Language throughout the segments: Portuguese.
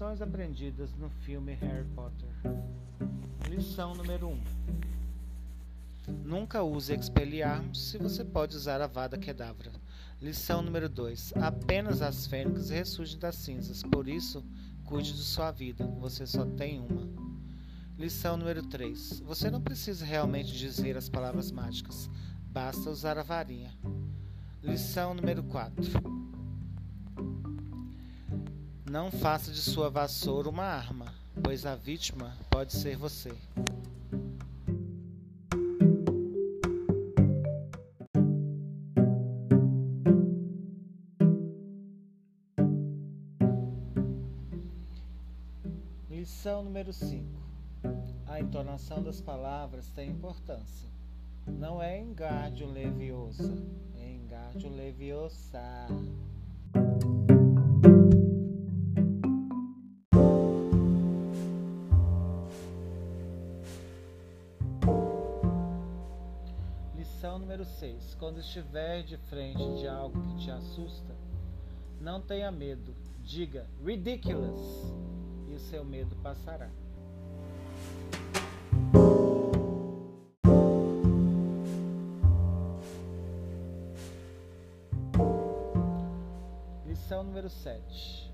lições aprendidas no filme Harry Potter. Lição número 1. Nunca use Expelliarmus se você pode usar Avada Kedavra. Lição número 2. Apenas as fênix ressurgem das cinzas, por isso, cuide de sua vida, você só tem uma. Lição número 3. Você não precisa realmente dizer as palavras mágicas, basta usar a varinha. Lição número 4. Não faça de sua vassoura uma arma, pois a vítima pode ser você. Lição número 5. A entonação das palavras tem importância. Não é Wingardium Leviosa, é Wingardium Leviosa. Lição número 6. Quando estiver de frente de algo que te assusta, não tenha medo. Diga, ridiculous, e o seu medo passará. Lição número 7.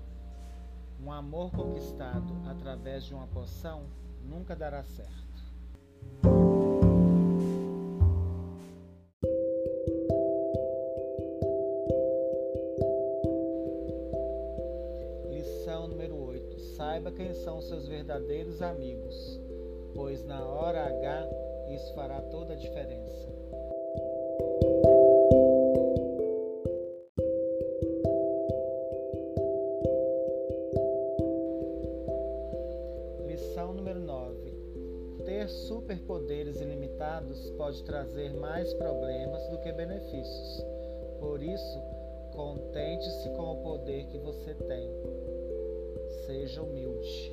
Um amor conquistado através de uma poção nunca dará certo. Lição número 8. Saiba quem são seus verdadeiros amigos, pois na hora H isso fará toda a diferença. Lição número 9. Ter superpoderes ilimitados pode trazer mais problemas do que benefícios. Por isso, contente-se com o poder que você tem. Seja humilde.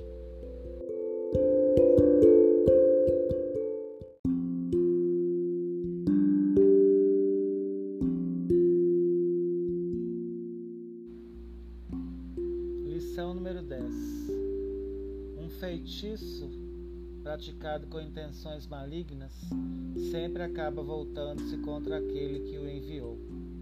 Lição número 10. Um feitiço praticado com intenções malignas sempre acaba voltando-se contra aquele que o enviou.